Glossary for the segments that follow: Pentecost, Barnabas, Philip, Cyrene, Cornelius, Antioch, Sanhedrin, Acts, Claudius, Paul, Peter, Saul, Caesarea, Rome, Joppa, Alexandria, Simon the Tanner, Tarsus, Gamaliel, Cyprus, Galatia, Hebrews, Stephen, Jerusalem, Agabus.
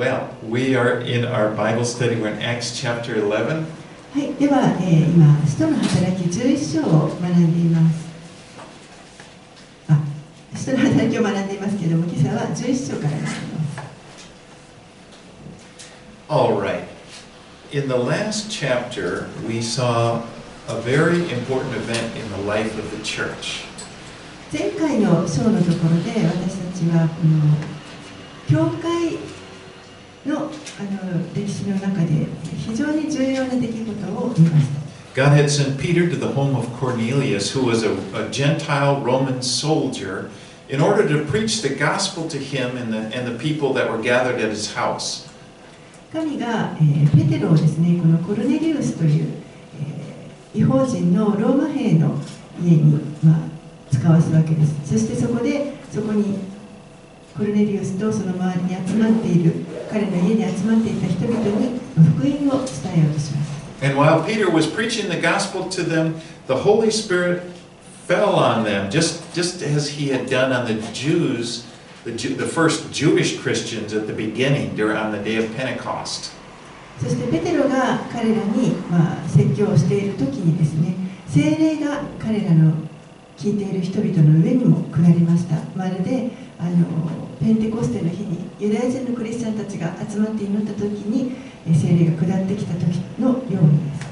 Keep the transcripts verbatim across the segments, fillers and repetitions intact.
Well, we are in our Bible study. We're in Acts chapter eleven. はい、では、えー、今、使徒の働きじゅういっ章を学んでいます。あ、使徒の働きを学んでいますけれども、今朝はじゅういっ章からです。All right. In the last chapter, we saw a very important event in the life of the church. 前回の章のところで、私たちはこの教会のあの歴史の中で非常に重要な出来事を見ました。God had sent Peter to the home of Cornelius, who was a, a Gentile Roman soldier, in order to preach the gospel to him and the, and the people that were gathered at his house. 神が、えー、ペテロをですね、このコルネリウスという、えー、異邦人のローマ兵の家に、まあ、使わすわけです。そしてそこでそこにコルネリウスとその周りに集まっている彼の家に集まっていた人々に福音を伝えようとします。And while Peter was preaching the gospel to them, the Holy Spirit fell on them, just just as he had done on the Jews, the the first Jewish Christians at the beginning during on the day of Pentecost. そしてペテロが彼らにまあ説教をしている時にですね、聖霊が彼らの聞いている人々の上にも下りました。まるであのペンテコステの日にユダヤ人のクリスチャンたちが集まって祈った時に聖霊が下ってきた時のようにです。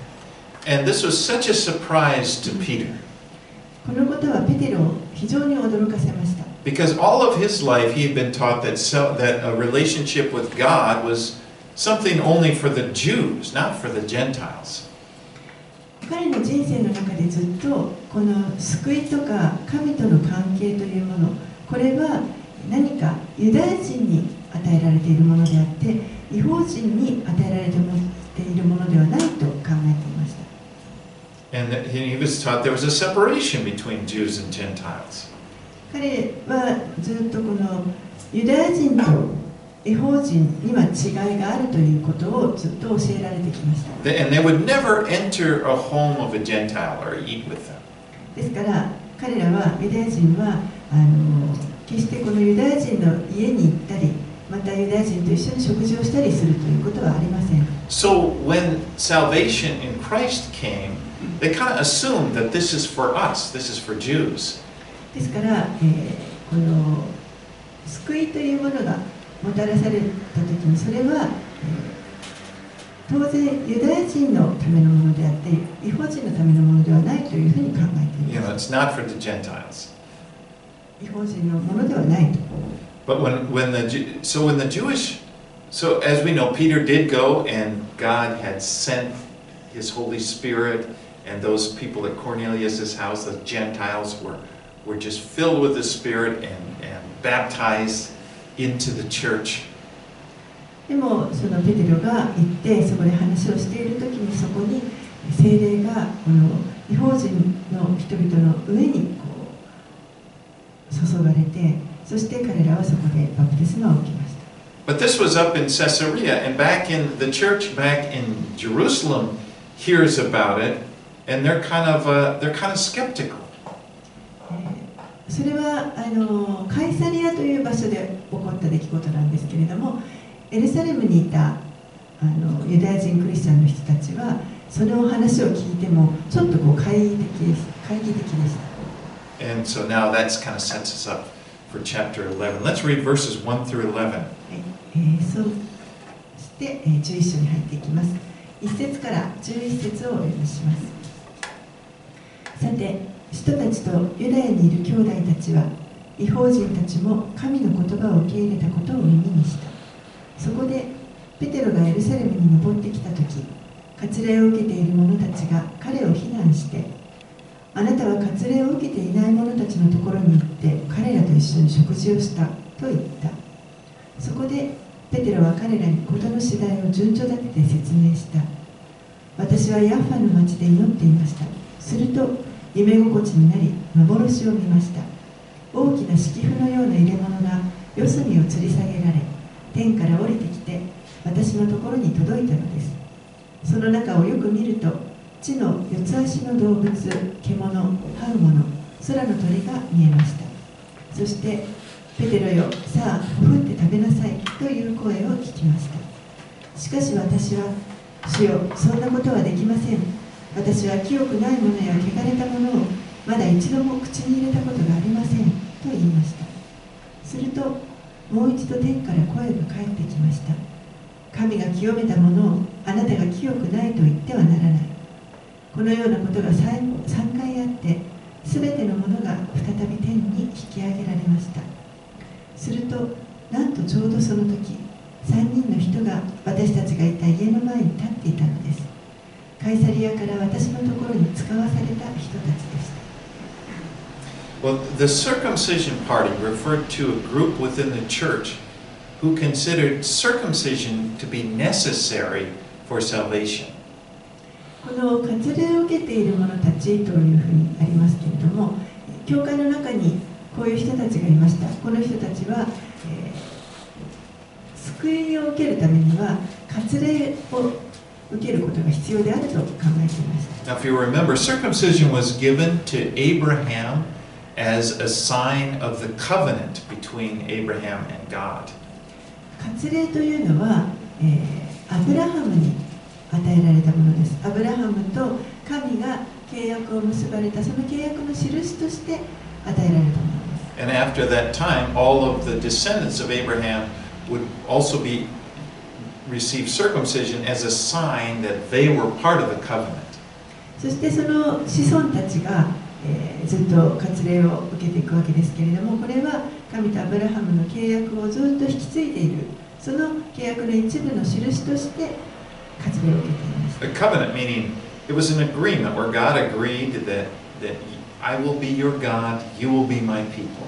And this was such a surprise to Peter. このことはペテロを非常に驚かせました。Because all of his life he had been taught that that a relationship with God was something only for the Jews, not for the Gentiles.彼の人生の中でずっとこの救いとか神との関係というもの、これは何かユダヤ人に与えられているものであって、異邦人に与えられているものではないと考えていました。And he was taught there was a separation between Jews and Gentiles. 彼はずっとこのユダヤ人と異邦人には違いがあるということをずっと教えられてきました。ですから彼らはユダヤ人はあの決してこのユダヤ人の家に行ったり、またユダヤ人と一緒に食事をしたりするということはありません。So when salvation in Christ came, they kind of assumed that this is for us, this is for Jews. ですから、えー、この救いというものがもたらされた時にそれは当然ユダヤ人のためのものであって異邦人のためのものではないというふうに考えています。異邦人のものではないと。But when when the so when the Jewish so as we know Peter did go and God had sent His Holy Spirit and those people at Cornelius's house, the Gentiles were were just filled with the Spirit and and baptized.Into the church. でもそのペテロが行ってそこで話をしているときにそこに聖霊がこの異邦人の人々の上にこう注がれて、そして彼らはそこでバプテスマを受けました。But this was up in Caesarea, and back in the church back in Jerusalem hears about it, and they're kind of、uh, they're kind of skeptical.それはあのカイサリアという場所で起こった出来事なんですけれども、エルサレムにいたあのユダヤ人クリスチャンの人たちはその話を聞いてもちょっとこう懐疑的です。懐疑的でした。And so now that's kind of sets us up for chapter eleven. Let's read verses one through eleven. はい、えー、そして、えー、じゅういっ章に入っていきます。いっ節からじゅういっ節をお読みします。さて。使徒たちとユダヤにいる兄弟たちは異邦人たちも神の言葉を受け入れたことを耳にした。そこでペテロがエルサレムに登ってきたとき、割礼を受けている者たちが彼を非難して、あなたは割礼を受けていない者たちのところに行って彼らと一緒に食事をしたと言った。そこでペテロは彼らに事の次第を順序立てて説明した。私はヤッファの町で祈っていました。すると夢心地になり幻を見ました。大きな敷布のような入れ物が四隅を吊り下げられ天から降りてきて私のところに届いたのです。その中をよく見ると地の四つ足の動物、獣、這うもの、空の鳥が見えました。そしてペテロよ、さあほふって食べなさいという声を聞きまししかし私は、主よ、そんなことはできません。私は清くないものや汚れたものをまだ一度も口に入れたことがありませんと言いました。するともう一度天から声が返ってきました。神が清めたものをあなたが清くないと言ってはならない。このようなことがさんかいあって、すべてのものが再び天に引き上げられました。するとなんとちょうどその時、さんにんの人が私たちがいた家の前に立っていたのです。カイサリアから私のところに使わされた人たちでした。Well, the circumcision party referred to a group within the church who considered circumcision to be necessary for salvation. この割礼を受けている者たちというふうにありますけれども、教会の中にこういう人たちがいました。この人たちは、えー、救いを受けるためには割礼を受けることが必要であると考えていました。Now, if you remember, circumcision was given to Abraham.as a sign of the covenant between Abraham and God. 割礼というのは、えー、アブラハムに与えられたものです。アブラハムと神が契約を結ばれた、その契約の印として与えられたものです。And after that time, all of the descendants of Abraham would also be receive circumcision as a sign that they were part of the covenant. そしてその子孫たちがえー、ずっと割礼を受けていくわけですけれども、これは神とアブラハムの契約をずっと引き継いでいる、その契約の一部の印として割礼を受けています。The covenant meaning it was an agreement where God agreed that that I will be your God, you will be my people.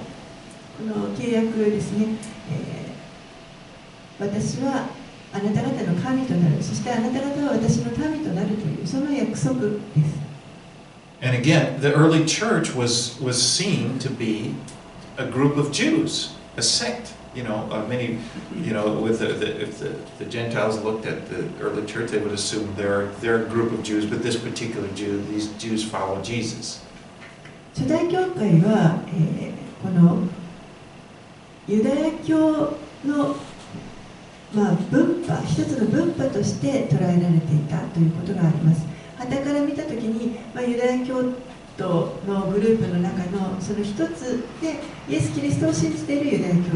この契約ですね、えー、私はあなた方の神となる、そしてあなた方は私の民となるというその約束です。And again, the early church was was seen to be a group of Jews, a sect. You know, many, you know, with the, the, if the, the Gentiles looked at the early church, they would assume they're they're a group of Jews, but this particular Jew, these Jews follow Jesus. 初代教会は、えー、このユダヤ教のまあ文化、一つの文化として捉えられていたということがあります。傍から見たときに、まあ、ユダヤ教徒のグループの中のその一つでイエス・キリストを信じているユダヤ教徒た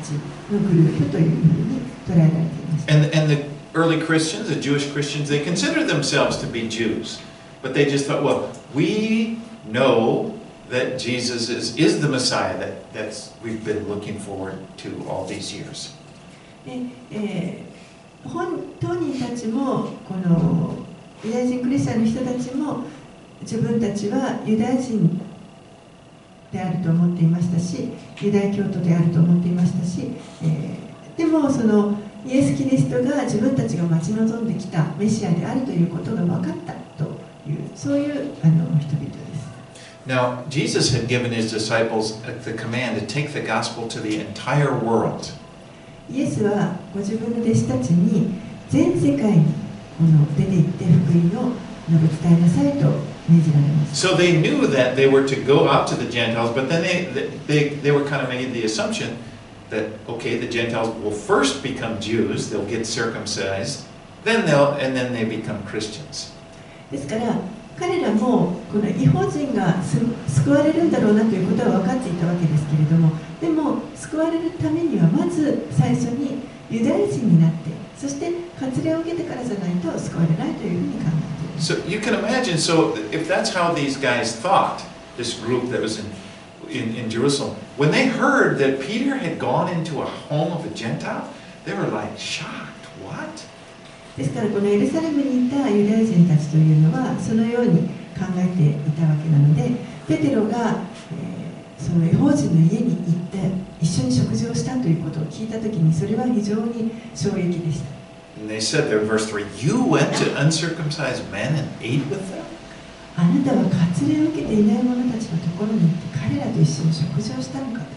ちのグループというふうに捉えられています。And, and the early Christians, the Jewish Christians, they considered themselves to be Jews, but they just thought, well, we know that Jesus is, is the Messiah that that's, we've been looking forward to all these years. で、えー、本当にたちもこのユダヤ人クリスチャンの人たちも自分たちはユダヤ人であると思っていましたし、ユダヤ教徒であると思っていましたし、えー、でもそのイエス・キリストが自分たちが待ち望んできたメシアであるということが分かったという、そういうあの人々です。 Now, Jesus had given his disciples the command to take the gospel to the entire world. イエスはご自分の弟子たちに全世界に出て行って福音を述べ伝えなさいと命じられます。 So they knew that they were to go out to the Gentiles, but then they, they, they were kind of making the assumption that, okay, the Gentiles will first become Jews, they'll get circumcised, then they'll, and then they become Christians. ですから彼らもこの異邦人が救われるんだろうなということは分かっていたわけですけれども、でも救われるためにはまず最初にユダヤ人になって、そして割礼を受けてからじゃないと救われないというふうに考えています。So you can imagine, so if that's how these guys thought, this group that was in, in, in Jerusalem, when they heard that Peter had gone into a home of a Gentile, they were like shocked, what? ですからこのエルサレムにいたユダヤ人たちというのはそのように考えていたわけなので、ペテロが、えー、その異邦人の家に行って、一緒に食事をしたということを聞いたときに、それは非常に衝撃でした。あなたは割礼を受けていない者たちのところに行って彼らと一緒に食事をしたのかと。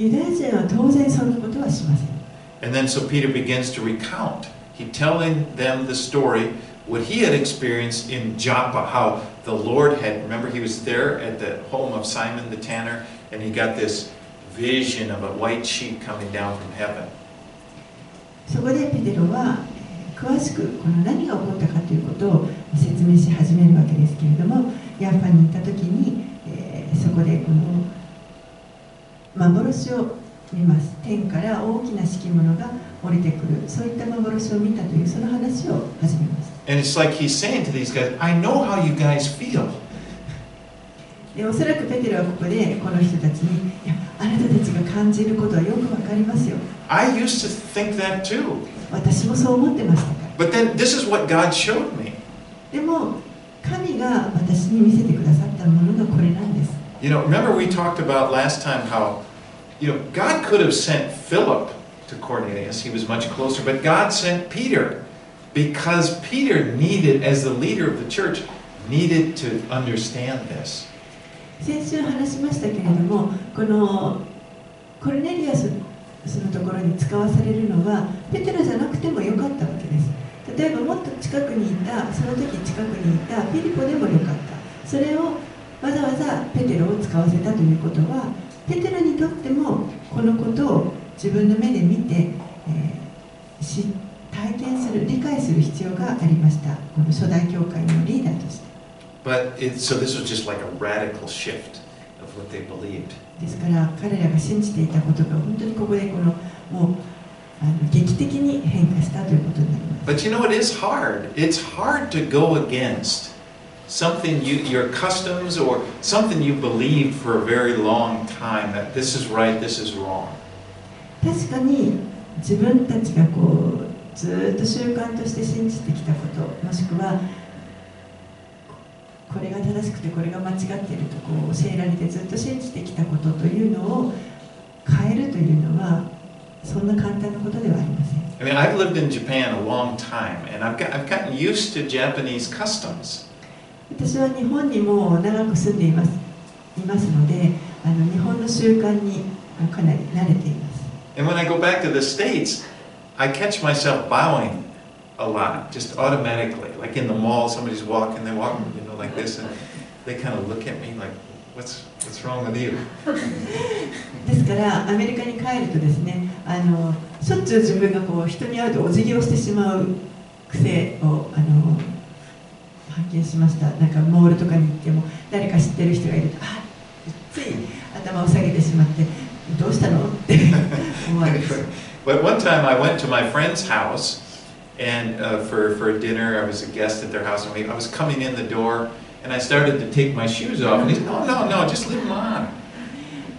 ユダヤ人は当然そんなことはしません。And then so Peter begins to recount. He telling them the story.What he had experienced in Joppa, how the Lord had, remember he was there at the home of Simon the Tanner, and he got this vision of a white sheet coming down from heaven. そこでペテロは詳しくこの何が起こったかということを説明し始めるわけですけれども、ヤッファに行った時に、えー、そこでこの幻を見ます。天から大きな敷物が降りてくる、そういった幻を見たというその話を始めます。 And it's like he's saying to these guys, I know how you guys feel. でおそらくペテロはここでこの人たちに、いや、あなたたちが感じることはよくわかりますよ。I used to think that too. 私もそう思ってましたから。But then this is what God showed me. でも神が私に見せてくださったものがこれなんです。You know, remember we talked about last time how, you know, God could have sent Philip to Cornelius. He was much closer, but God sent Peter because Peter needed, as the leader of the church, needed to understand this. 先週話しましたけれども、このコルネリアスのところに使わされるのはペテロじゃなくてもよかったわけです。例えばもっと近くにいた、その時近くにいたフィリポでもよかった。それをわざわざペテロを使わせたということは、ペテロにとってもこのことを自分の目で見て、えー、体験する、理解する必要がありました。この初代教会のリーダーとして。But it, so this was just like a radical shift of what they believed. ですから彼らが信じていたことが本当にここでこのもうあの劇的に変化したということになります。But you know it is hard. It's hard to go against something you, your customs or something you believed for a very long time that this is right, this is wrong. 確かに自分たちがこうずっと習慣として信じてきたこと、もしくはこれが正しくてこれが間違っているとこう教えられてずっと信じてきたことというのを変えるというのはそんな簡単なことではありません。I mean, I've lived in Japan a long time, and I've got, I've gotten used to Japanese customs. 私は日本にも長く住んでいます、いますので、あの日本の習慣にかなり慣れています。And when I go back to the States, I catch myself bowing a lot, just automatically, like in the mall, somebody's walking, they walk.Like this, and they kind of look at me like, what's what's wrong with you? ですからアメリカに帰るとですね、あのしょっちゅう自分がこう人に会うとお辞儀をしてしまう癖をあの発見しました。なんかモールとかに行っても誰か知ってる人がいると、あ、つい頭を下げてしまってどうしたのって思われます。But one time I went to my friend's house.And uh, for, for dinner, I was a guest at their house, and we, I was coming in the door, and I started to take my shoes off, and he said, no, no, no, just leave them on.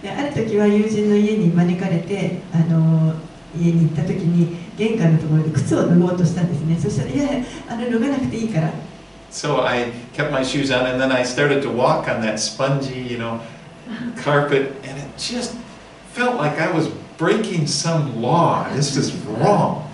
ある時は友人の家に招かれて、あの家に行った時に玄関のところで靴を脱ごうとしたんですね。そしたら、いやいや、あの脱がなくていいから。So I kept my shoes on, and then I started to walk on that spongy, you know, carpet, and it just felt like I was breaking some law. This is wrong.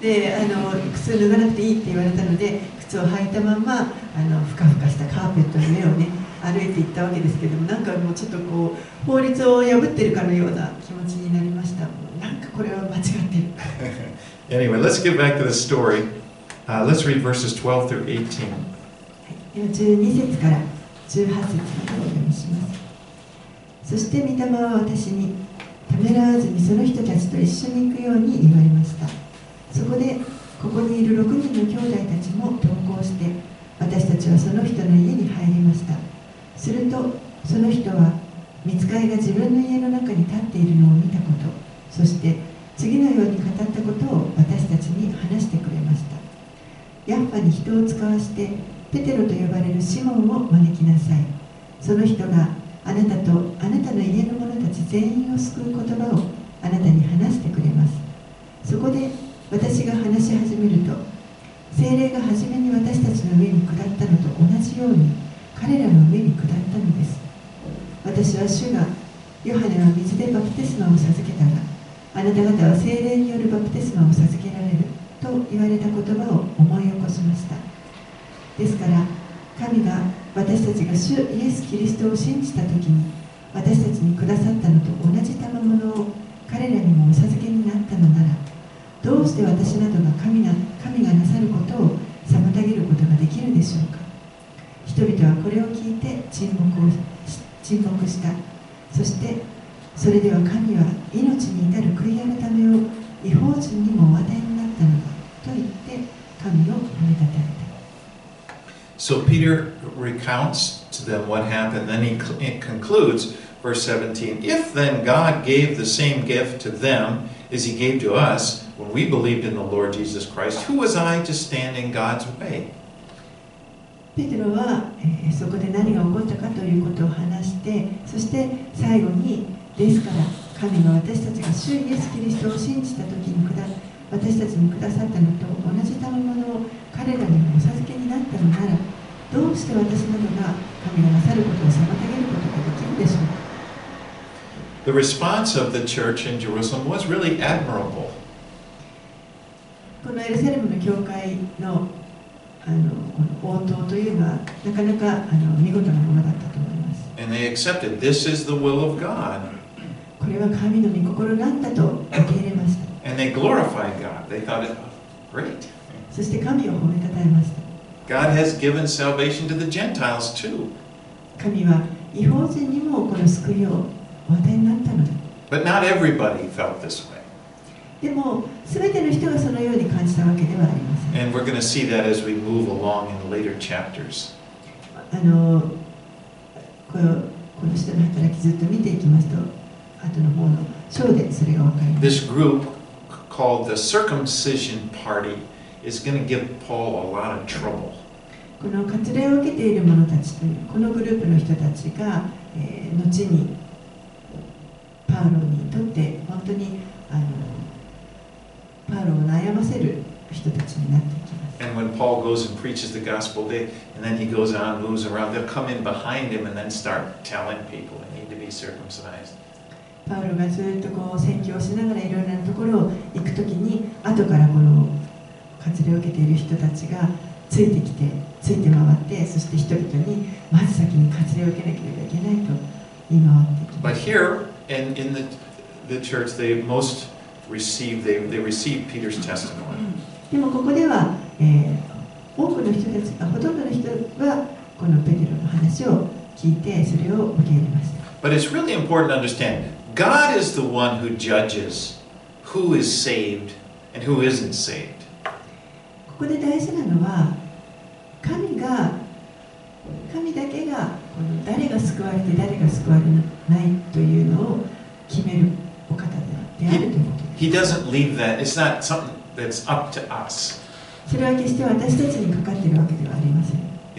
で、あの靴を脱がなくていいって言われたので、靴を履いたままあのふかふかしたカーペットの上をね歩いていったわけですけども、なんかもうちょっとこう法律を破ってるかのような気持ちになりました。なんかこれは間違ってる。Anyway, let's get back to the story.、Uh, let's read verses twelve through eighteen. はい、じゅうに節からじゅうはち節までお読みします。そして御霊は私にためらわずにその人たちと一緒に行くように言われました。そこでここにいるろくにんの兄弟たちも同行して、私たちはその人の家に入りました。するとその人は御使いが自分の家の中に立っているのを見たこと、そして次のように語ったことを私たちに話してくれました。ヤッファに人を使わしてペテロと呼ばれるシモンを招きなさい。その人があなたとあなたの家の者たち全員を救う言葉をあなたに話してくれます。そこで私が話し始めると、聖霊が初めに私たちの上に下ったのと同じように彼らの上に下ったのです。私は主が、ヨハネは水でバプテスマを授けたが、あなた方は聖霊によるバプテスマを授けられると言われた言葉を思い起こしました。ですから、神が私たちが主イエス・キリストを信じたときに、私たちに下さったのと同じ賜物を彼らにもお授けになったのなら、どうして私などが神な、神がなさることを妨げることができるでしょうか。人々はこれを聞いて沈黙を、沈黙した。そしてそれでは神は命に至る悔い改めを異邦人にもお与えになったのだと言って神を褒めたたえた。 So Peter recounts to them what happened. Then he concludes, verse seventeen, If then God gave the same gift to them as he gave to us when we believed in the Lord Jesus Christ, who was I to stand in God's way? ペテロは、えー、そこで何が起こったかということを話して、そして最後に、ですから神が私たちが主イエス・キリストを信じた時にくだ私たちにくださったのと同じ賜物を彼らにもお授けになったのなら、どうして私などが神がなさることを妨げることができるでしょうか。 The response of the church in Jerusalem was really admirable. このエルサレムの教会のあのこの応答というのはなかなかあの見事なものだったと思います。And they accepted this is the will of God. これは神の御心なんだと受け入れました。And they glorified God. They thought it great. そして神を褒めたたえました。God has given salvation to the Gentiles too. 神は異邦人にもこの救いをお与えになったのだ。But not everybody felt this way. でも全ての人がそのように感じたわけではありません。 And we're going to see that as we move along in later chapters. あのこのこの人の働きずっと見ていきますと、後の方の章でそれがわかります。This group called the circumcision party is going to give Paul a lot of trouble. この割礼を受けている者たちというこのグループの人たちが、えー、後にパウロにとって本当にあのパウロを悩ませる人たちになっていきます。And when Paul goes and preaches the gospel, they and then he goes on, moves around. They'll come in behind him and then start telling people they need to be circumcised. パウロがずっとこう宣教をしながらいろいろなところを行くときに、後からこの割礼を受けている人たちがついてきて、ついて回って、そして人々にまず先に割礼を受けなければいけないと言い回っていきます。But here and in the the church, they most receive they they receive Peter's testimony. でもここでは、えー、多くの人たちがほとんどの人はこのペテロの話を聞いてそれを受け入れました。But it's really important to understand God is the one who judges who is saved and who isn't saved. ここで大事なのは神が神だけがこの誰が救われて誰が救われないというのを決めるお方であるということです。He doesn't leave that. It's not something.It's up to us. You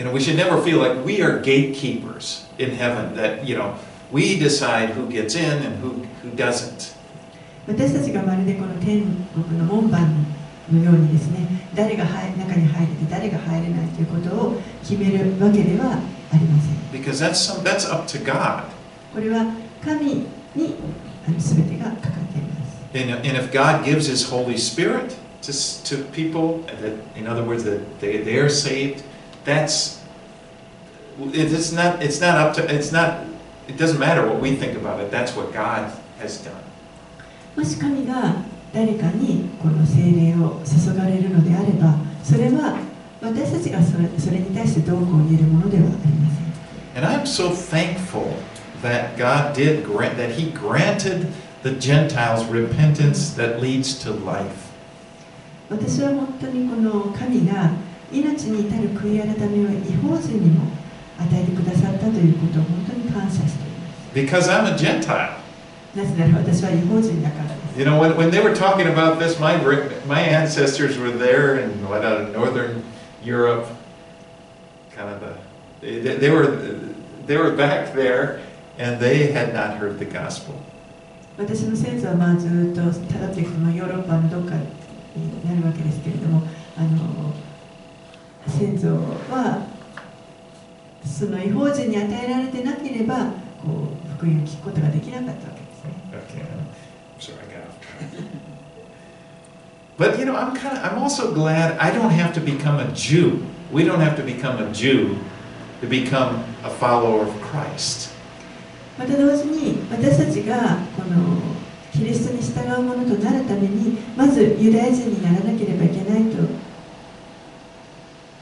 know, we should never feel like we are gatekeepers in heaven. That you know, we decide who gets in and who who doesn't. 私たちがまるでこの天国の門番のようにですね、誰が入中に入れて誰が入れないということを決めるわけではありません。Because that's some, that's up to God. これは神にあの全てがかかっています。And and if God gives His Holy Spirit to to people, that in other words that they they are saved, that's it's not it's not up to it's not it doesn't matter what we think about it. That's what God has done. もし神が誰かにこの聖霊を注がれるのであれば、それは私たちがそれそれに対してどうこう言えるものではありません。And I'm so thankful that God did grant that He granted the Gentiles repentance that leads to life. 私は本当にこの神が命に至る悔い改めを異邦人にも与えてくださったということを本当に感謝しています。Because I'm a Gentile. なぜなら私は異邦人だからです。You know, when when they were talking about this, my my ancestors were there in what out of northern Europe, kind of a they they were they were back there, and they had not heard the gospel. 私の先祖はまあずっとたどっていくのヨーロッパのどっかになるわけですけれども、あの先祖はその異邦人に与えられてなければこう福音を聞くことができなかったわけですね。Okay, I'm sorry, I got off track. But you know, I'm kind of, I'm also glad I don't have to become a Jew. We don't have to become a Jew to become a follower of Christ. また同時に私たちがこのキリストに従うものとなるためにまずユダヤ人にならなければいけないと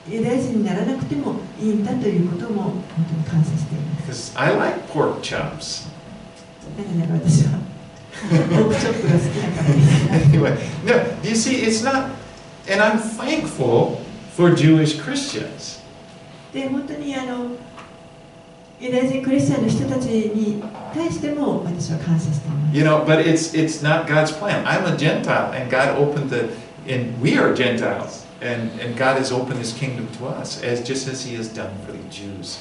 ユダヤ人にならなくてもいいんだということも本当に感謝しています。だから私はオークショップが好きだからです。Anyway, no, you see, it's not, and I'm thankful for Jewish Christians. で、本当にあのユダヤ人クリスチャンの人たちに対しても私は感謝しています。You know, but it's it's not God's plan. I'm a Gentile, and God opened the, and we are Gentiles, and and God has opened His kingdom to us as just as He has done for the Jews.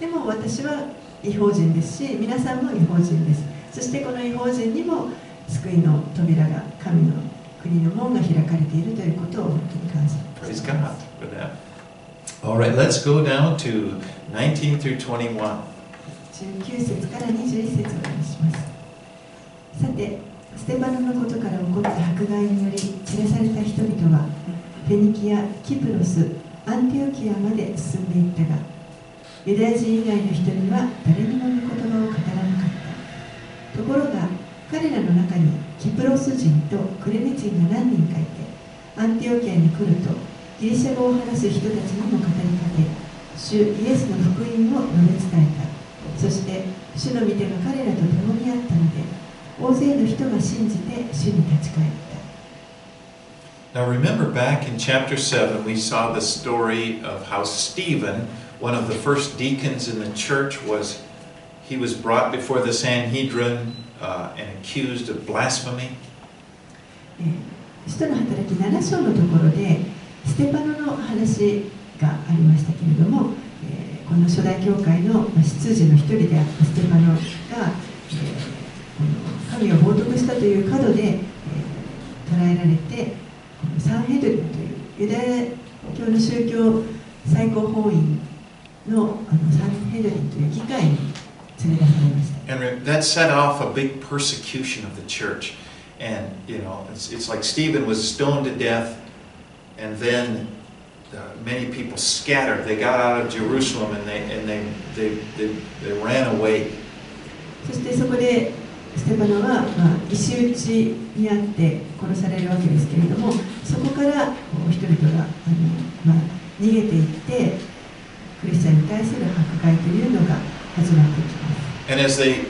でも私は異邦人ですし、皆さんも異邦人です。そしてこの異邦人にも救いの扉が、神の国の門が開かれているということを本当に感謝しています。Praise God for that. All right, let's go now to nineteen through twenty-one. じゅうきゅう節からにじゅういっ節をお話しします。さて、ステパノのことから起こった迫害により散らされた人々は、フェニキア、キプロス、アンティオキアまで進んでいったが、ユダヤ人以外の人には誰にも御言葉を語らなかった。ところが彼らの中にキプロス人とクレネ人が何人かいて、アンティオキアに来るとギリシャ語を話す人たちにも語りかけ、主イエスの福音を述べ伝えた。そして主の御手が彼らと共にあったので、大勢の人が信じて主に立ち返った。Now remember back in chapter seven, we saw the story of how Stephen one of the first deacons in the church was, he was brought before the Sanhedrin uh, and accused of blasphemy. 使徒の働きなな章のところでステパノの話がありましたけれども、えー、この初代教会の執事の一人であったステパノが、えー、神を冒涜したという角で、えー、捉えられて、このサンヘドリンというユダヤ教の宗教最高法院のサンヘドリンという議会に連れ出されました。And that set off a big persecution of the church, and you know, it's it's like Stephen was stoned to death, and then many people scattered. They got out of Jerusalem and they and they they they they ran away. そしてそこでステパノはまあ石打ちにあって殺されるわけですけれども、そこから人々があのまあ逃げていって。クリスチャンに対する迫害というのが始まっていきます。And as they,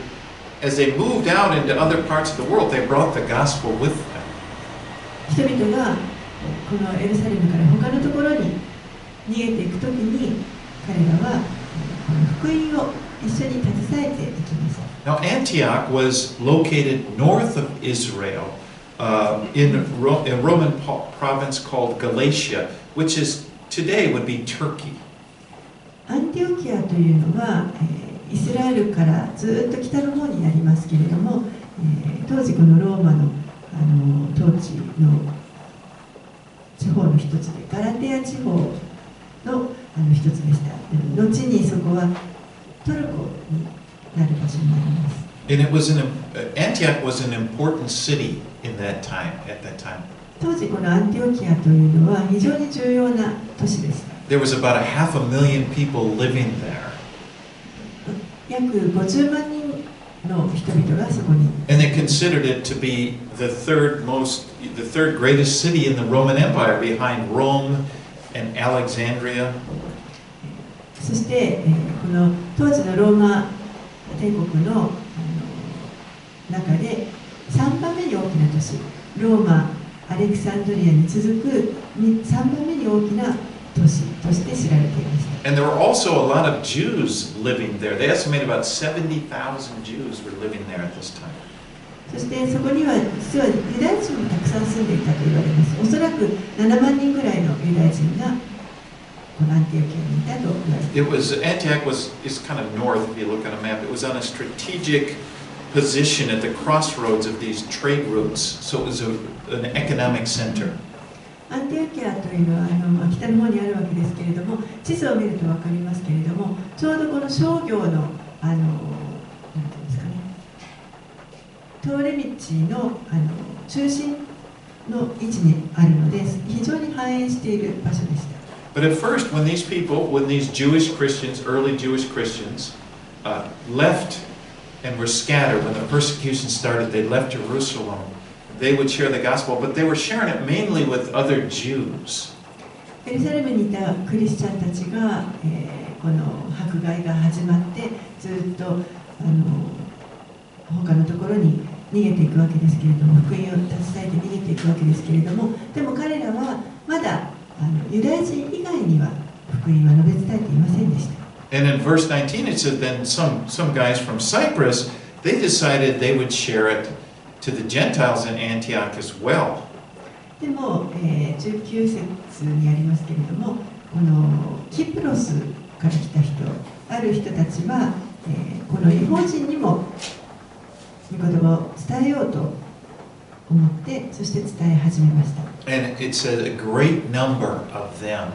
as they moved out into other parts of the world, they brought the gospel with them. 人々がこのエルサレムから他のところに逃げていくときに、彼らはこの福音を一緒に携えていきます。Now Antioch was located north of Israel, uh, in a Roman province called Galatia, which is today would be Turkey.アンティオキアというのは、えー、イスラエルからずっと北の方になりますけれども、えー、当時このローマの、あの統治の地方の一つでガラテア地方 の, あの一つでした。後にそこはトルコになる場所になります。And it was an, Antioch was an important city in that time, at that time. 当時このアンティオキアというのは非常に重要な都市でした。There was about a half a million people living there. And they considered it to be the third most, the third greatest city in the Roman Empire, behind Rome and Alexandria. そしてこの当時のローマ帝国の中でさんばんめに大きな都市、ローマ、アレクサンドリアに続くさんばんめに大きな都市として知られていました。And there were also a lot of Jews living there. They estimate about seventy thousand Jews were living there at this time. そしてそこには実はユダヤ人もたくさん住んでいたと言われます。おそらくななまんにんぐらいのユダヤ人がこのアンティオキアにいたと言われます。It was Antioch was is kind of north if you look on a map. It was on a strategic position at the crossroads of these trade routes, so it was a, an economic center.アンティオキアというのはあの北の方にあるわけですけれども、地図を見ると分かりますけれども、ちょうどこの商業のあのなんていうんですかね、通れ道のあの中心の位置にあるので、非常に繁栄している場所でした。But at first, when these people, when these Jewish Christians, early Jewish Christians, uh, left and were scattered when the persecution started, they left Jerusalem.They would share the gospel, but they were sharing it mainly with other Jews. エルサレムにいたクリスチャンたちが、えー、この迫害が始まってずっとあのころに逃げていくわけですけれども、福音を携えて逃げていくわけですけれども、でも彼らはまだあのユダヤ人以外には福音は述べ伝えていませんでした。And in verse nineteen it said then some some guys from Cyprus they decided they would share it to the Gentiles in Antioch as well. でも、えー、じゅうきゅう節にありますけれども、このキプロスから来た人、ある人たちは、えー、この違法人にも御言葉を伝えようと思って、そして伝え始めました。And it said a great number of them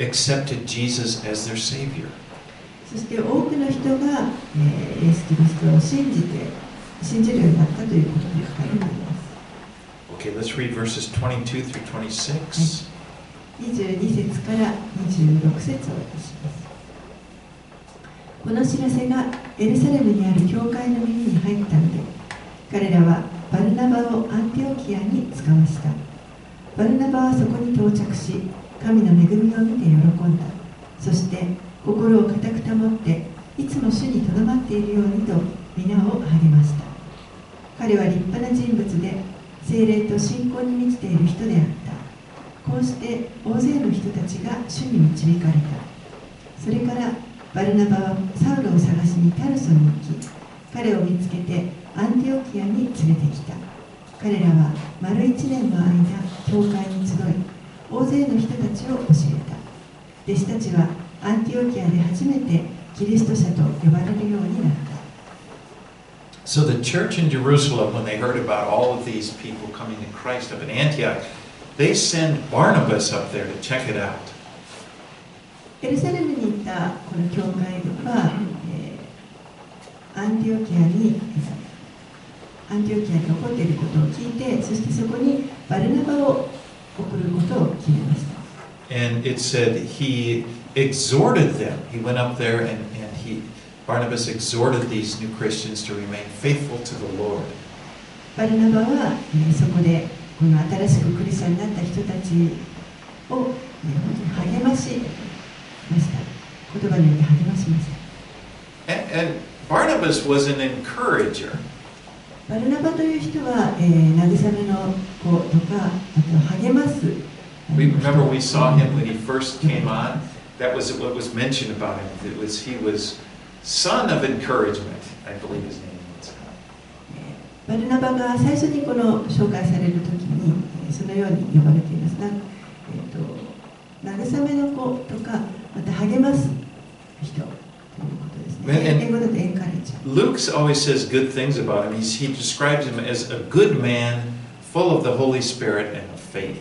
accepted Jesus as their savior. そして多くの人が、えー、イエス・キリストを信じて信じるようになったということに書かれています。Okay, let's read verses twenty-two through twenty-six. にじゅうに節からにじゅうろく節をおします。この知らせがエルサレムにある教会の耳に入ったので、彼らはバルナバをアンティオキアに使わした。バルナバはそこに到着し、神の恵みを見て喜んだ。そして心を固く保って、いつも主にとどまっているようにと皆を励ました。彼は立派な人物で、聖霊と信仰に満ちている人であった。こうして大勢の人たちが主に導かれた。それからバルナバはサウルを探しにタルソに行き、彼を見つけてアンティオキアに連れてきた。彼らは丸一年の間、教会に集い、大勢の人たちを教えた。弟子たちはアンティオキアで初めてキリスト者と呼ばれるようになった。So the church in Jerusalem, when they heard about all of these people coming to Christ up in Antioch, they send Barnabas up there to check it out.エルサレムに行ったこの教会は、えー、アンティオキアにアンティオキアに起こっていることを聞いて、そしてそこにバルナバを送ることを決めました。And it said he exhorted them. He went up there and and he Barnabas exhorted these new Christians to remain faithful to the Lord. バルナバは、えー、そこでこの新しくクリスチャンになった人たちを、えー、本当に励まし。言葉によって励ましました。And, and Barnabas was an encourager. バルナバという人は、えー、慰めの子とか、あと励ます。We remember we saw him when he first came on. That was what was mentioned about him. It was he was son of encouragement. I believe his name was. バルナバが最初にこの紹介されるときにそのように呼ばれています。な、えーと、慰めの子とか。また励ます人ということですね。英語だとエンカレッジ。Luke always says good things about him. He describes him as a good man, full of the Holy Spirit and of faith.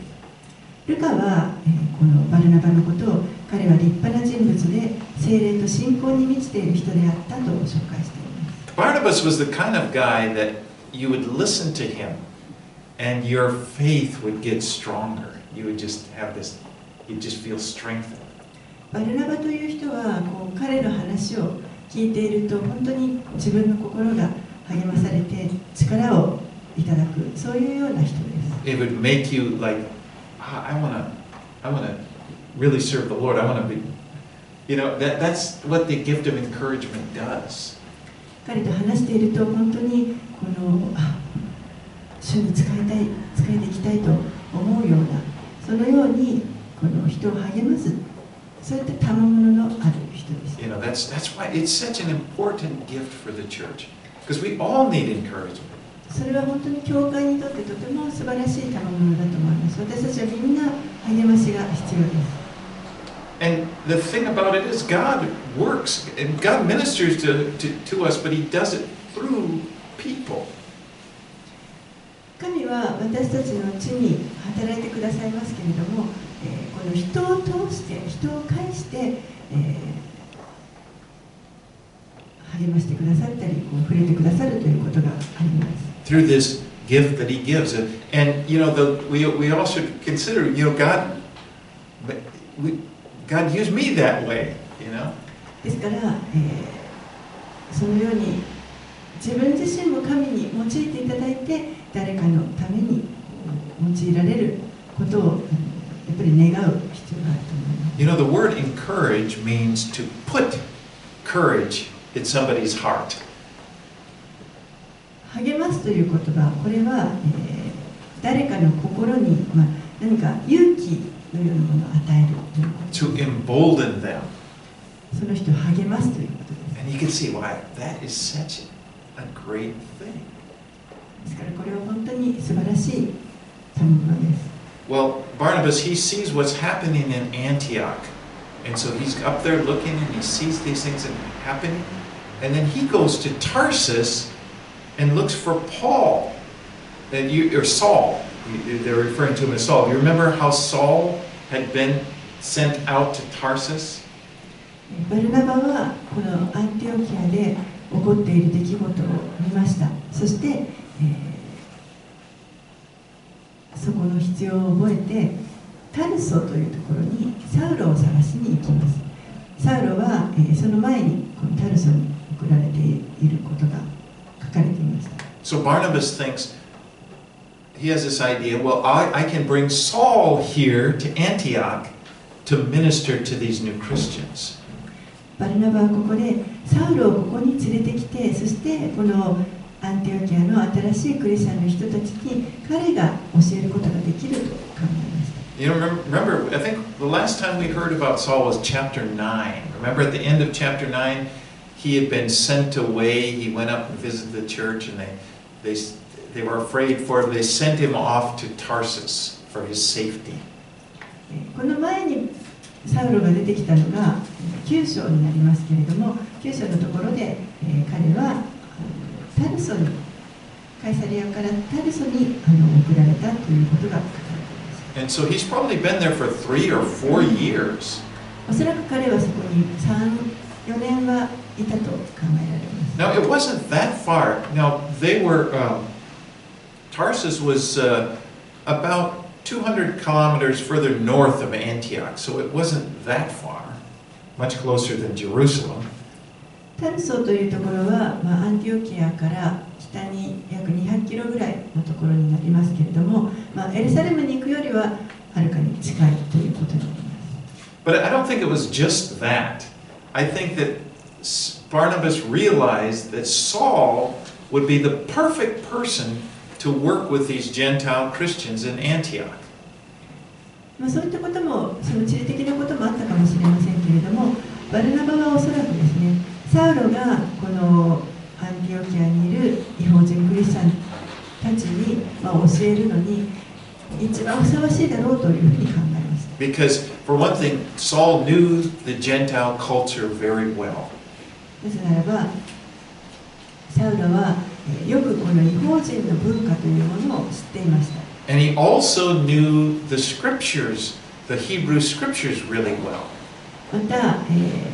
ルカはこのバルナバのことを彼は立派な人物で聖霊と信仰に満ちている人であったと紹介しています。Barnabas was the kind of guy that you would listen to him, and your faith would get stronger. You would just have this, you just feel strengthened.バルナバという人はこう彼の話を聞いていると本当に自分の心が励まされて力をいただくそういうような人です。It would make you like, I wanna, I wanna really serve the Lord. I wanna be, you know, that that's what the gift of encouragement does. 彼と話していると本当にこの主に使いたい、使えていきたいと思うようなそのようにこの人を励ます。そういった賜物のある人です。You know, that's that's why it's such an important gift for the church, because we all need encouragement. それは本当に教会にとってとても素晴らしい賜物だと思います。私たちはみんな励ましが必要です。And the thing about it is, God works and God ministers to to to us, but He does it through people. 神は私たちのうちに働いてくださいますけれども。この人を通して、人を介して、えー、励ましてくださったり、こう触れてくださるということがあります。Through this gift that He gives, and you know, the, we we also consider, you know, God, we, God used me that way, you know. ですから、えー、そのように自分自身も神に用いていただいて、誰かのために用いられることを。You know, the word encourage means to put courage in somebody's heart. すという言葉、これは、えー、誰かの心に、まあ、何か勇気のようなものを与えるということ。 To embolden them. その人を励ますということです。 And you can see why that is such a great thing. ですからこれは本当に素晴らしい賜物です。 Well, Barnabas, he sees what's happening in Antioch. And so he's up there looking and he sees these things happening. And then he goes to Tarsus and looks for Paul, and you, or Saul. They're referring to him as Saul. You remember how Saul had been sent out to Tarsus? バルナバはこのアンティオキアで起こっている出来事を見ました。そして、えー、そこの必要を覚えて、タルソというところにサウロを探しに行きます。サウロは、えー、その前にこのタルソに送られていることが書かれていました。 So Barnabas thinks he has this idea, well, I, I can bring Saul here to Antioch to minister to these new Christians. バルナバはここでサウロをここに連れてきて、そしてこのアンティオキアの新しいクリスチャンの人たちに彼が教えることができると考えました。 You know, remember, I think the last time we heard about Saul was chapter nine. Remember at the end of chapter nine, he had been sent away. He went up and visited the church, and they, they, they were afraid for him. They sent him off to Tarsus for his safety. この前にサウロが出てきたのがきゅうしょうになりますけれども、きゅうしょうのところで、えー、彼はタルソに、カイサリアからタルソにあの送られたということが書かれています。 And so he's probably been there for three or four years. Now it wasn't that far. Now they were, um, Tarsus was uh, about two hundred kilometers further north of Antioch, so it wasn't that far, much closer than Jerusalem. タルソというところは、まあ、アンティオキアから北に約にひゃくキロぐらいのところになりますけれども、まあ、エルサレムに行くよりははるかに近いということになります。 But I don't think it was just that. I think that Barnabas realized that Saul would be the perfect person to work with these Gentile Christians in Antioch. まあそういったことも、その地理的なこともあったかもしれませんけれども、バルナバはおそらくですね、サウロがこのアンティオキアにいる異邦人クリスチャンたちに教えるのに一番ふさわしいだろうというふうに考えます。Because for one thing, Saul knew the Gentile culture very well. なぜならば、サウロはよくこの異邦人の文化というものを知っていました。And he also knew the scriptures, the Hebrew scriptures really well. また、えー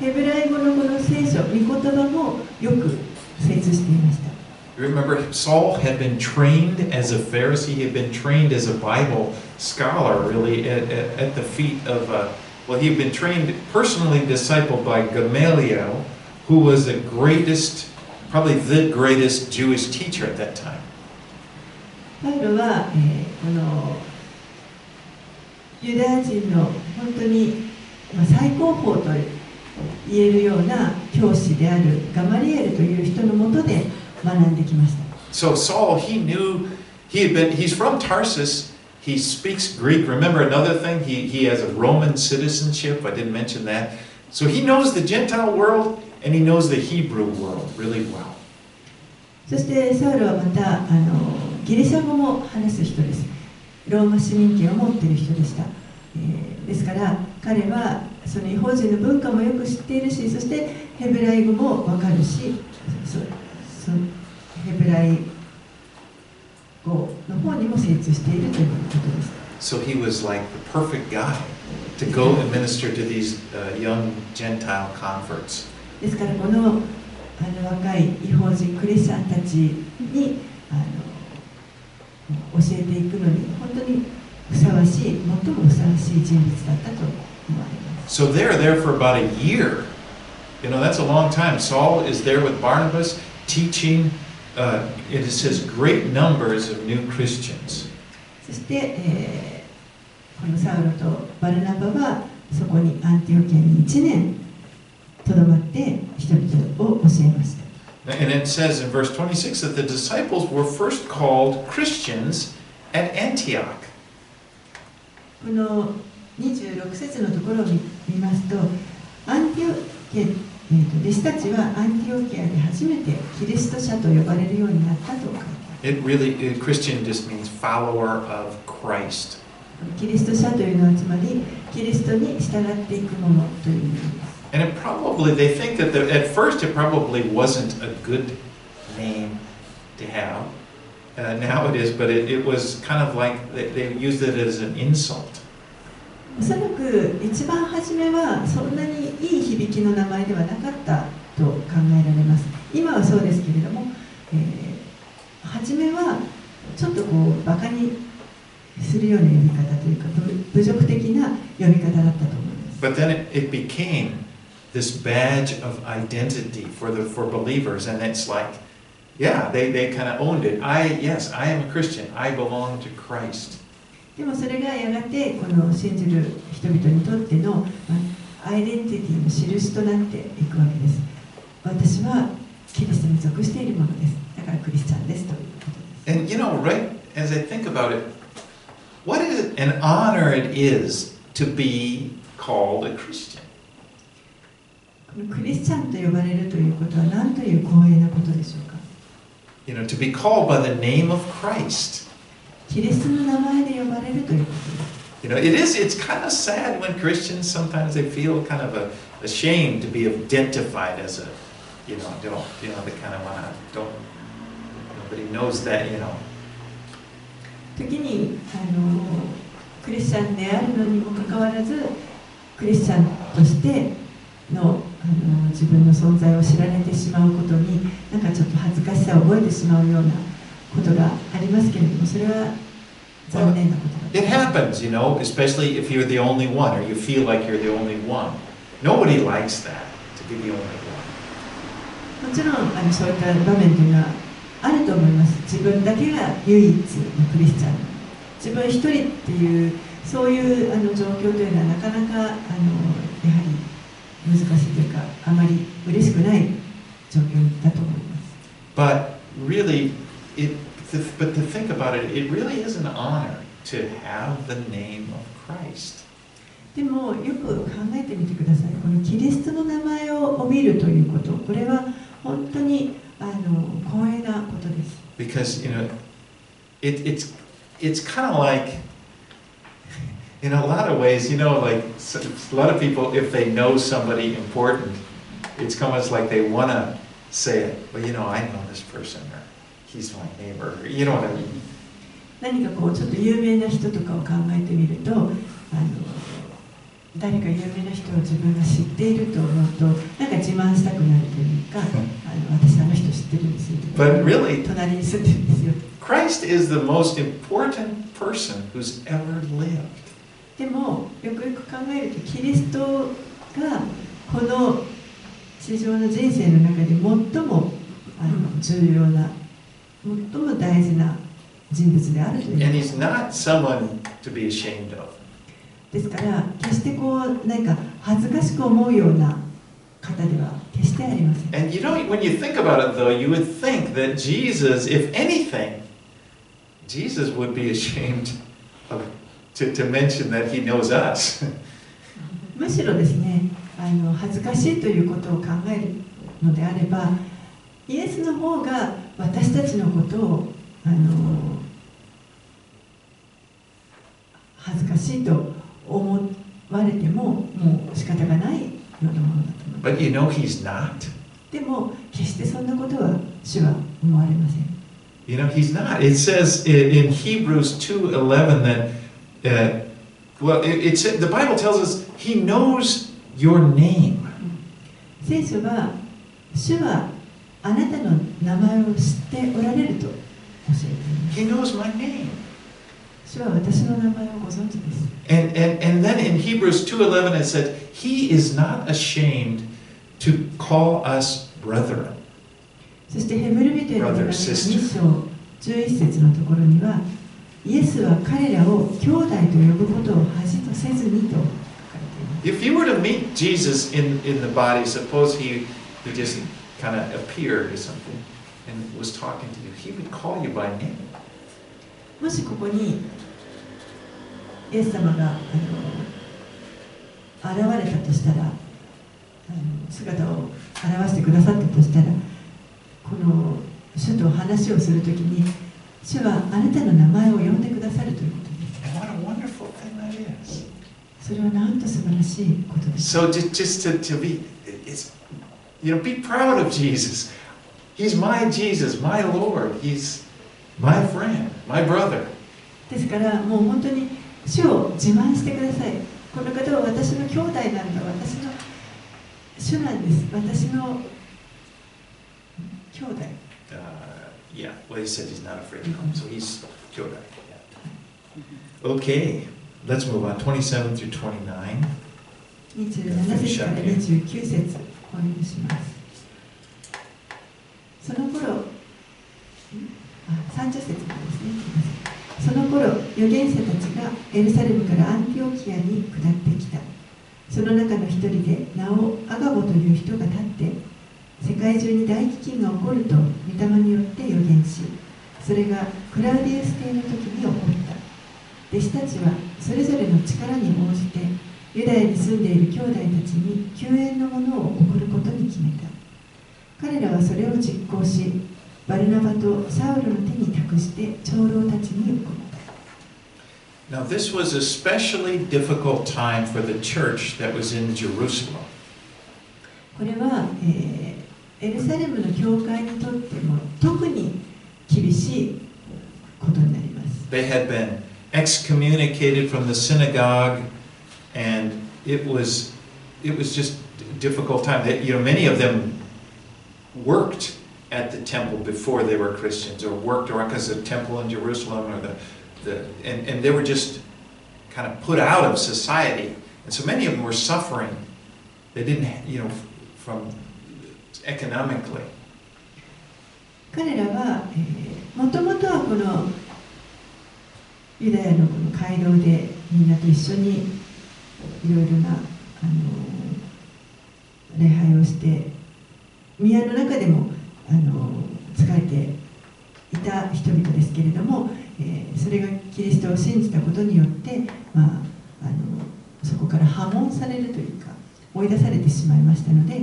ヘブライ語のこの聖書、御言葉もよく精通していました。Remember, Saul had been trained as a Pharisee. He had been trained as a Bible scholar, really, at, at, at the feet of, uh, well, he had been trained, personally discipled by Gamaliel, who was the greatest, probably the greatest Jewish teacher at that time. パウロは、えー、このユダヤ人の本当に、まあ、最高峰という言えるような教師であるガマリエルという人のもとで学んできました。 So Saul, he knew, he had been, he's from Tarsus, he speaks Greek. Remember another thing, he, he has a Roman citizenship, I didn't mention that. So he knows the Gentile world and he knows the Hebrew world really well. そしてサウルはまたあのギリシャ語も話す人です。ローマ市民権を持っている人でした。えー、ですから彼はその異邦人の文化もよく知っているし、そしてヘブライ語もわかるし、そそヘブライ語の方にも精通しているということです。 So he was like the perfect guy to go and minister to these、uh, young Gentile converts. ですからこのあの若い異邦人クリスチャンたちにあの教えていくのに本当にふさわしい、最もふさわしい人物だったと思われます。 So they're there for about a year. You know, that's a long time. Saul is there with Barnabas teaching, uh, it says, great numbers of new Christians. そして、えー、このサウロとバルナバはそこにアンティオキアにいちねんとどまって人々を教えました。And it says in verse twenty-six that the disciples were first called Christians at Antioch. このにじゅうろく節のところを見ますと、アンティオケ、えー、と弟子たちはアンティオケアで初めてキリスト者と呼ばれるようになったと書いてあります。It really, Christian just means follower of Christ. キリスト者というのはつまりキリストに従っていくものという意味です。And it probably, they think that the, at first it probably wasn't a good name to have. Uh, now it is, but it, it was kind of like they, they used it as an insult. おそらく一番初めはそんなにいい響きの名前ではなかったと考えられます。今はそうですけれども、えー、初めはちょっとこうバカにするような呼び方というか、侮辱的な呼び方だったと思います。But then it, it became this badge of identity for the for believers, and it's like, yeah, they they kind of owned it. I yes, I am a Christian. I belong to Christ. でもそれがやがてこの信じる人々にとってのアイデンティティの印となっていくわけです。私はキリストに属しているものです。だからクリスチャンですということです。And you know, right as I think about it, what is an honor it is to be called a Christian. クリスチャンと呼ばれるということは何という光栄なことでしょうか。You know, to be called by the name of Christ. キリストの名前で呼ばれるということです。You know, it is, it's kind of sad when Christians sometimes they feel kind of a, ashamed to be identified as a, you know, don't, you know, they kind of wanna, don't, nobody knows that, you know. 時にあのクリスチャンであるのにもかかわらずクリスチャンとしてのあの自分の存在を知られてしまうことになんかちょっと恥ずかしさを覚えてしまうようなことがありますけれども、それは残念なことだ。 It happens, you know, especially if you're the only one or you feel like you're the only one. Nobody likes that, to be the only one. もちろんあのそういった場面というのはあると思います。自分だけが唯一のクリスチャン、自分一人っていうそういうあの状況というのはなかなかあのやはり難しいというか、あまり嬉しくない状況だと思います。 But really, it, but to think about it, it really is an honor to have the name of Christ. でもよく考えてみてください。このキリストの名前を帯びるということ、これは本当にあの光栄なことです。Because you know, it, it's it's kind of like in a lot of ways, you know, like a lot of people, if they know somebody important, it's almost like they want to say it. Well, you know, I know this person, or he's my neighbor, or, you know what I mean. 何かこうちょっと有名な人とかを考えてみると、あの誰か有名な人を自分が知っていると思うと、なんか自慢したくなるというか、あの私あの人知ってるんですよ。But really, 隣に住んでるんですよ。Christ is the most important person who's ever lived. でもよくよく考えるとキリストがこの地上の人生の中で最もあの重要な、最も大事な人物であるという。And he's not someone to be ashamed of. ですから決してこう何か恥ずかしく思うような方では決してありません。And you know, when you think about it, though, you would think that Jesus, if anything, Jesus would be ashamed of. To, to mention that he knows us. むしろですね、あの恥ずかしいということを考えるのであれば、イエスの方が私たちのことをあの恥ずかしいと思われてももう仕方がないようなものだと思います。But you know he's not. でも決してそんなことは主は思われません。You know he's not. It says in Hebrews two eleven that Uh, well, it, it's, the Bible tells us He knows your name. 聖書は、主はあなたの名前を知っておられると教えています。He knows my name. 主は私の名前をご存知です。And and and then in Hebrews two eleven it said He is not ashamed to call us brethren. そしてヘブル人への手紙に章じゅういち節のところには。イエスは彼らを兄弟と呼ぶことを恥とせずにと書かれています。If you were to meet Jesus in in the body, suppose he he just kind of appeared or something and was talking to you, he would call you by name. もしここにイエス様があの現れたとしたら、あの姿を現してくださったとしたら、この主と話をするときに、主はあなたの名前を呼んでくださるということです。What a wonderful thing that is. それはなんと素晴らしいことです。So just just to to be, it's, you know, be proud of Jesus. He's my Jesus, my Lord. He's my friend, my brother. ですからもう本当に主を自慢してください。この方は私の兄弟なんだ。私の主なんです。私の兄弟。Yeah, well, he said he's not afraid to come, so he's Kyodai. Okay, let's move on. twenty-seven through twenty-nine. twenty-seven through twenty-nine. その頃、さんじゅっせつですね。その頃、預言者たちがエルサレムからアンティオキアに下ってきた。その中の一人で、名をアガボという人が立って、世界中に大飢饉が起こると御霊によって予言し、それがクラウディウス帝の時に起こった。弟子たちはそれぞれの力に応じて、ユダヤに住んでいる兄弟たちに救援のものを送ることに決めた。彼らはそれを実行し、バルナバとサウルの手に託して長老たちに行った。Now this was especially difficult time for the church that was in Jerusalem. これは、えーエルサレムの教会にとっても特に厳しいことになります。They had been excommunicated from the synagogue, and it was it was just a difficult time. That you know, many of them worked at the temple before they were Christians, or worked around because the temple in Jerusalem, or the the and and they were just kind of put out of society, and so many of them were suffering. They didn't, you know, from economically. 彼らはもともとはこのユダヤのこの街道でみんなと一緒にいろいろなあの礼拝をして宮の中でもあの仕えていた人々ですけれども、えー、それがキリストを信じたことによって、まあ、あのそこから破門されるというか追い出されてしまいましたので。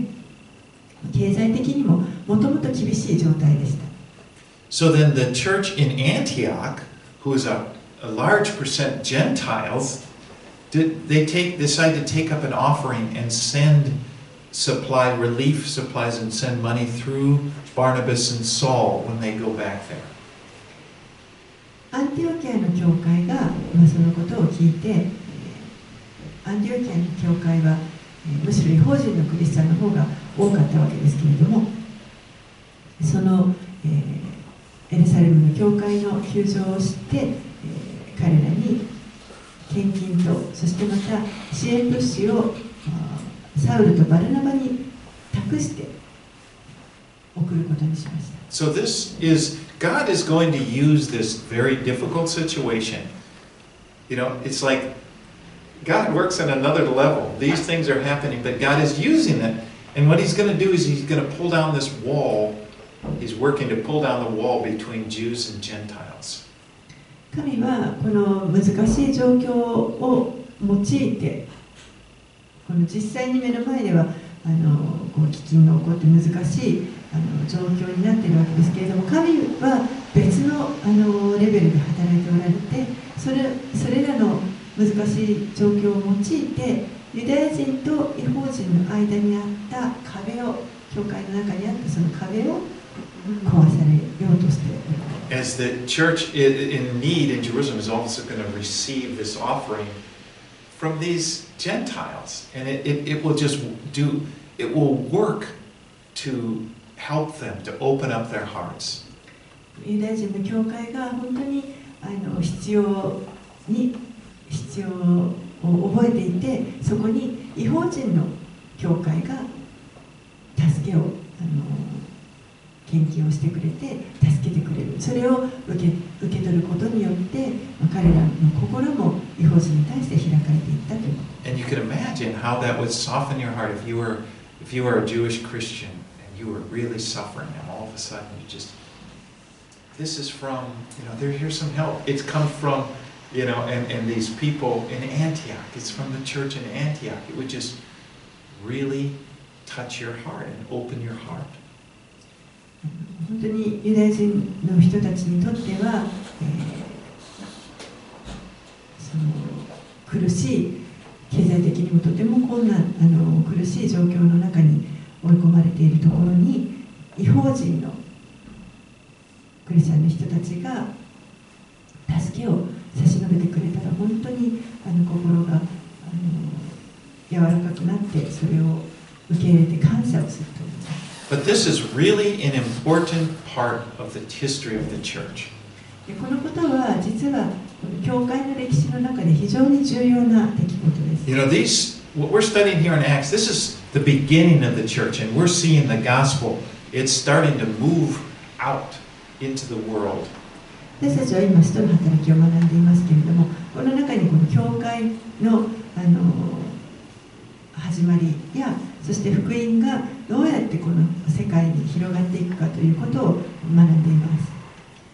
経済的にももともと厳しい状態でした。So then the church in Antioch, who is a, a large percent Gentiles, did, they take, decided to take up an offering and send supply, relief supplies, and send money through Barnabas and Saul when they go back there. アンティオキアの教会が、まあ、そのことを聞いて、アンティオキアの教会はむしろ異邦人のクリスチャンの方が多かったわけですけれども、その、えー、エルサレムの教会の窮状を知って、えー、彼らに献金とそしてまた支援物資をサウルとバルナバに託して送ることにしました。So this is God is going to use this very difficult situation. You know, it's like God works on another level. These things are happening, but God is using it. And what he's going to do is he's going to pull down this wall. He's working to pull down the wall between Jews and Gentiles. 神はこの難しい状況を用いて、この実際に目の前ではあのこう飢饉が起こって難しいあの状況になっているわけですけれども、神は別のあのレベルで働いておられて、それそれらの難しい状況を用いてユダヤ人と異邦人の間にあった壁を教会の中にあったその壁を壊されようとしている。As the church in need in Jerusalem is also going to receive this offering from these Gentiles, and it, it, it will just do it will work to help them to open up their hearts. ユダヤ人の教会が本当にあの必要に必要を覚えていて、そこに異邦人の教会が助けをあの献金をしてくれて助けてくれる、それを受け、受け取ることによって彼らの心も異邦人に対して開かれていったということ。And you can imagine how that would soften your heart if you were if you were a Jewish Christian and you were really suffering, and all of a sudden you just, this is from, you know, there, here's some help. It's come from, you know, and, and these people in Antioch. It's from the church in Antioch. It would just really touch your heart and open your heart. 本当にユダヤ人の人たちにとっては、えー、その苦しい、経済的にもとても困難、あの苦しい状況の中に追い込まれているところに、異邦人のクリスチャンの人たちが助けを差し伸べてくれたら、本当にあの心があの柔らかくなって、それを受け入れて感謝をすると思います。But this is really an important part of the history of the church. このことは実は教会の歴史の中で非常に重要な出来事です。You know, these what we're studying here in Acts, this is the beginning of the church, and we're seeing the gospel. It's starting to move out into the world. 私たちは今使徒の働きを学んでいますけれども、この中にこの教会のあの始まりや、そして福音がどうやってこの世界に広がっていくかということを学んでいます。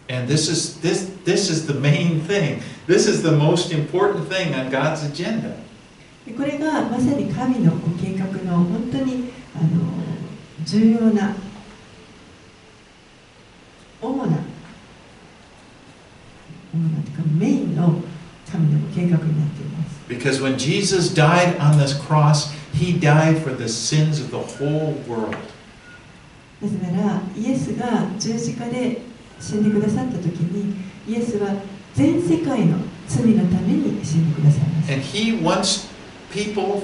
And this is this this is the main thing. This is the most important thing on God's agenda. これがまさに神のご計画の本当にあの重要な主な主なというかメインの神のご計画になっています。Because when Jesus died on this cross, He died for the sins of the whole world. ですからイエスが十字架で死んでくださった時に、イエスは全世界の罪のために死んでくださいます。And he wants people,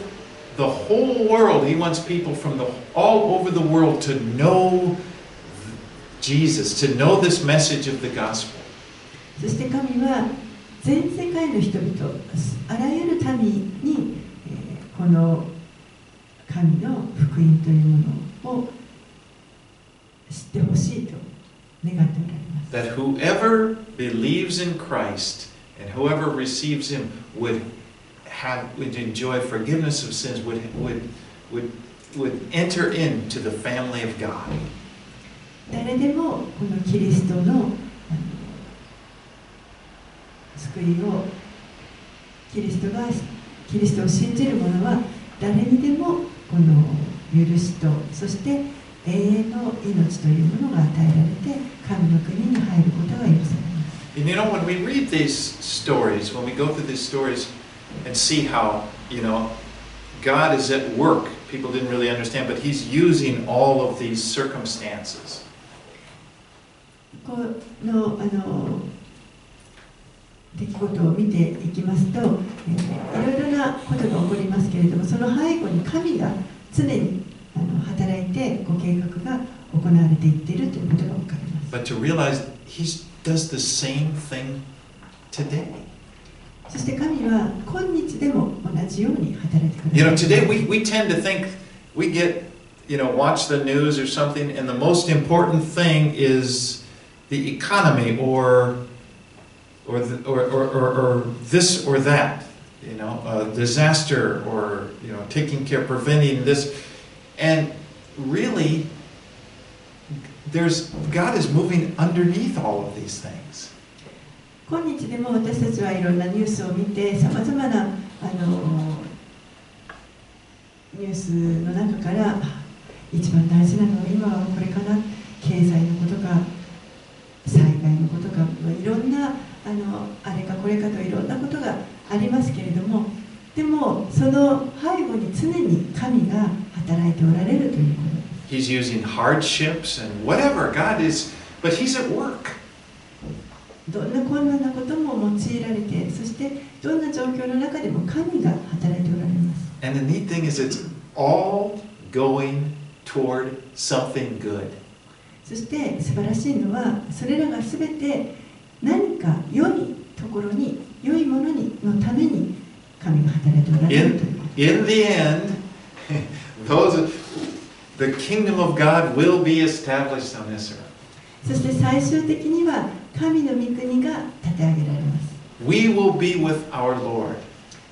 the whole world. He wants people from the all over the world to know Jesus, to know this message of the gospel. そして神は全世界の人々、あらゆる民にこの神の福音というものを知ってほしいと願っておられます。That whoever believes in Christ and whoever receives Him would have would enjoy forgiveness of sins, would would would would enter into the family of God. 誰でもこのキリストの救いをキリストがキリストを信じる者は誰にでもこの許しとそして永遠の命というものが与えられて神の国に入ることが許されます。And you know, when we read these stories, when we go through these stories and see how, you know, God is at work, people didn't really understand, but He's using all of these circumstances. このあの出来事を見ていきますと、いろいろなことが起こりますけれども、その背後に神が常にあの働いてご計画が行われていっているということが分かります。But to realize He does the same thing today. そして神は今日でも同じように働いてください。You know, today we we tend to think we get, you know, watch the news or something, and the most important thing is the economy or or the, or, or or or this or that, you know, a disaster or you know taking care, preventing this. And really, there's God is moving underneath all of these things. 今日でも私たちはいろんなニュースを見て、さまざまなあのニュースの中から一番大事なのは今はこれかな、経済のことか災害のことか、いろんなあのあれかこれかといろんなことがありますけれども、でもその背後に常に神が働いておられるということ。He's using hardships and whatever God is, but He's at work. どんな困難なことも用いられて、そしてどんな状況の中でも神が働いておられます。And the neat thing is, it's all going toward something good. そして素晴らしいのは、それらがすべて何か良いところに、良いものにのために神が働いておられるということです。In the end, those the kingdom of God will be established on this earth. そして最終的には神の御国が立て上げられます。We will be with our Lord.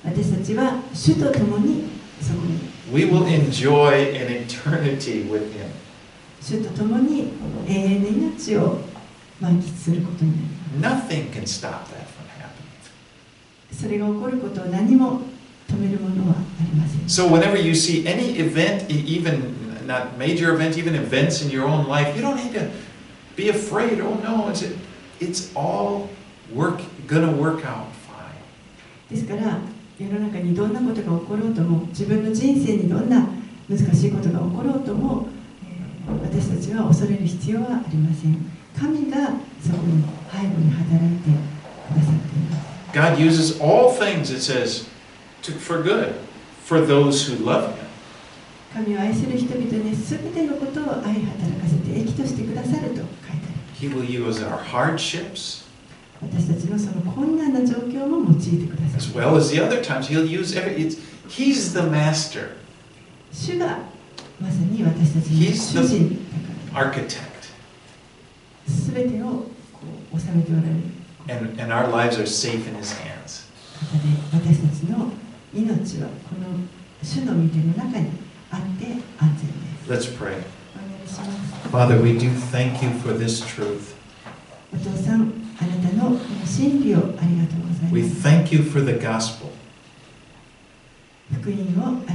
私たちは主と共にそこに。We will enjoy an eternity with Him. 主と共に永遠の命を満喫することになります。Nothing can stop that from happening. それが起こることを何も止めるものはありません。So whenever you see any event, even not major event, even events in your own life, you don't need to be afraid. Oh no, it's it's all work gonna work out fine. ですから世の中にどんなことが起ころうとも、自分の人生にどんな難しいことが起ころうとも、私たちは恐れる必要はありません。神がそこに背後に働いてくださっています。God uses all things, it says, to, for good, for those who love Him. 神を愛する人々にすべてのことを相働かせて益としてくださると書いてあります。He will use our hardships. 私たちのその困難な状況も用いてくださる。As well as the other times, He'll use every. It's, He's the master. 主がまさに私たちの主人だから。すべてをこう収めておられる。And, and our lives are safe in His hands. 私たちの命はこの主の御手の中にあって安全です。Let's pray. Father, we do thank you for this truth. お父さん、あなたの真理をありがとうございます。We thank you for the gospel. 福音をありがとうございます。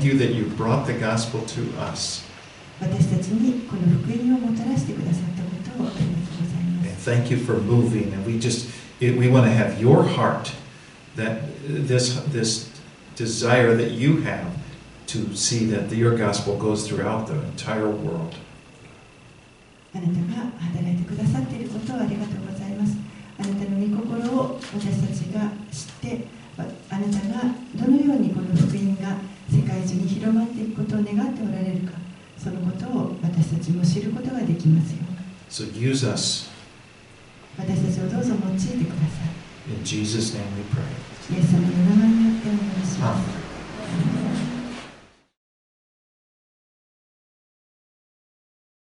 Thank you that you brought the gospel to us. And thank you for moving. And we just, we want to have your heart, that this, this desire that you have to see that your gospel goes throughout the entire world. So use us. In Jesus' name we pray. Amen.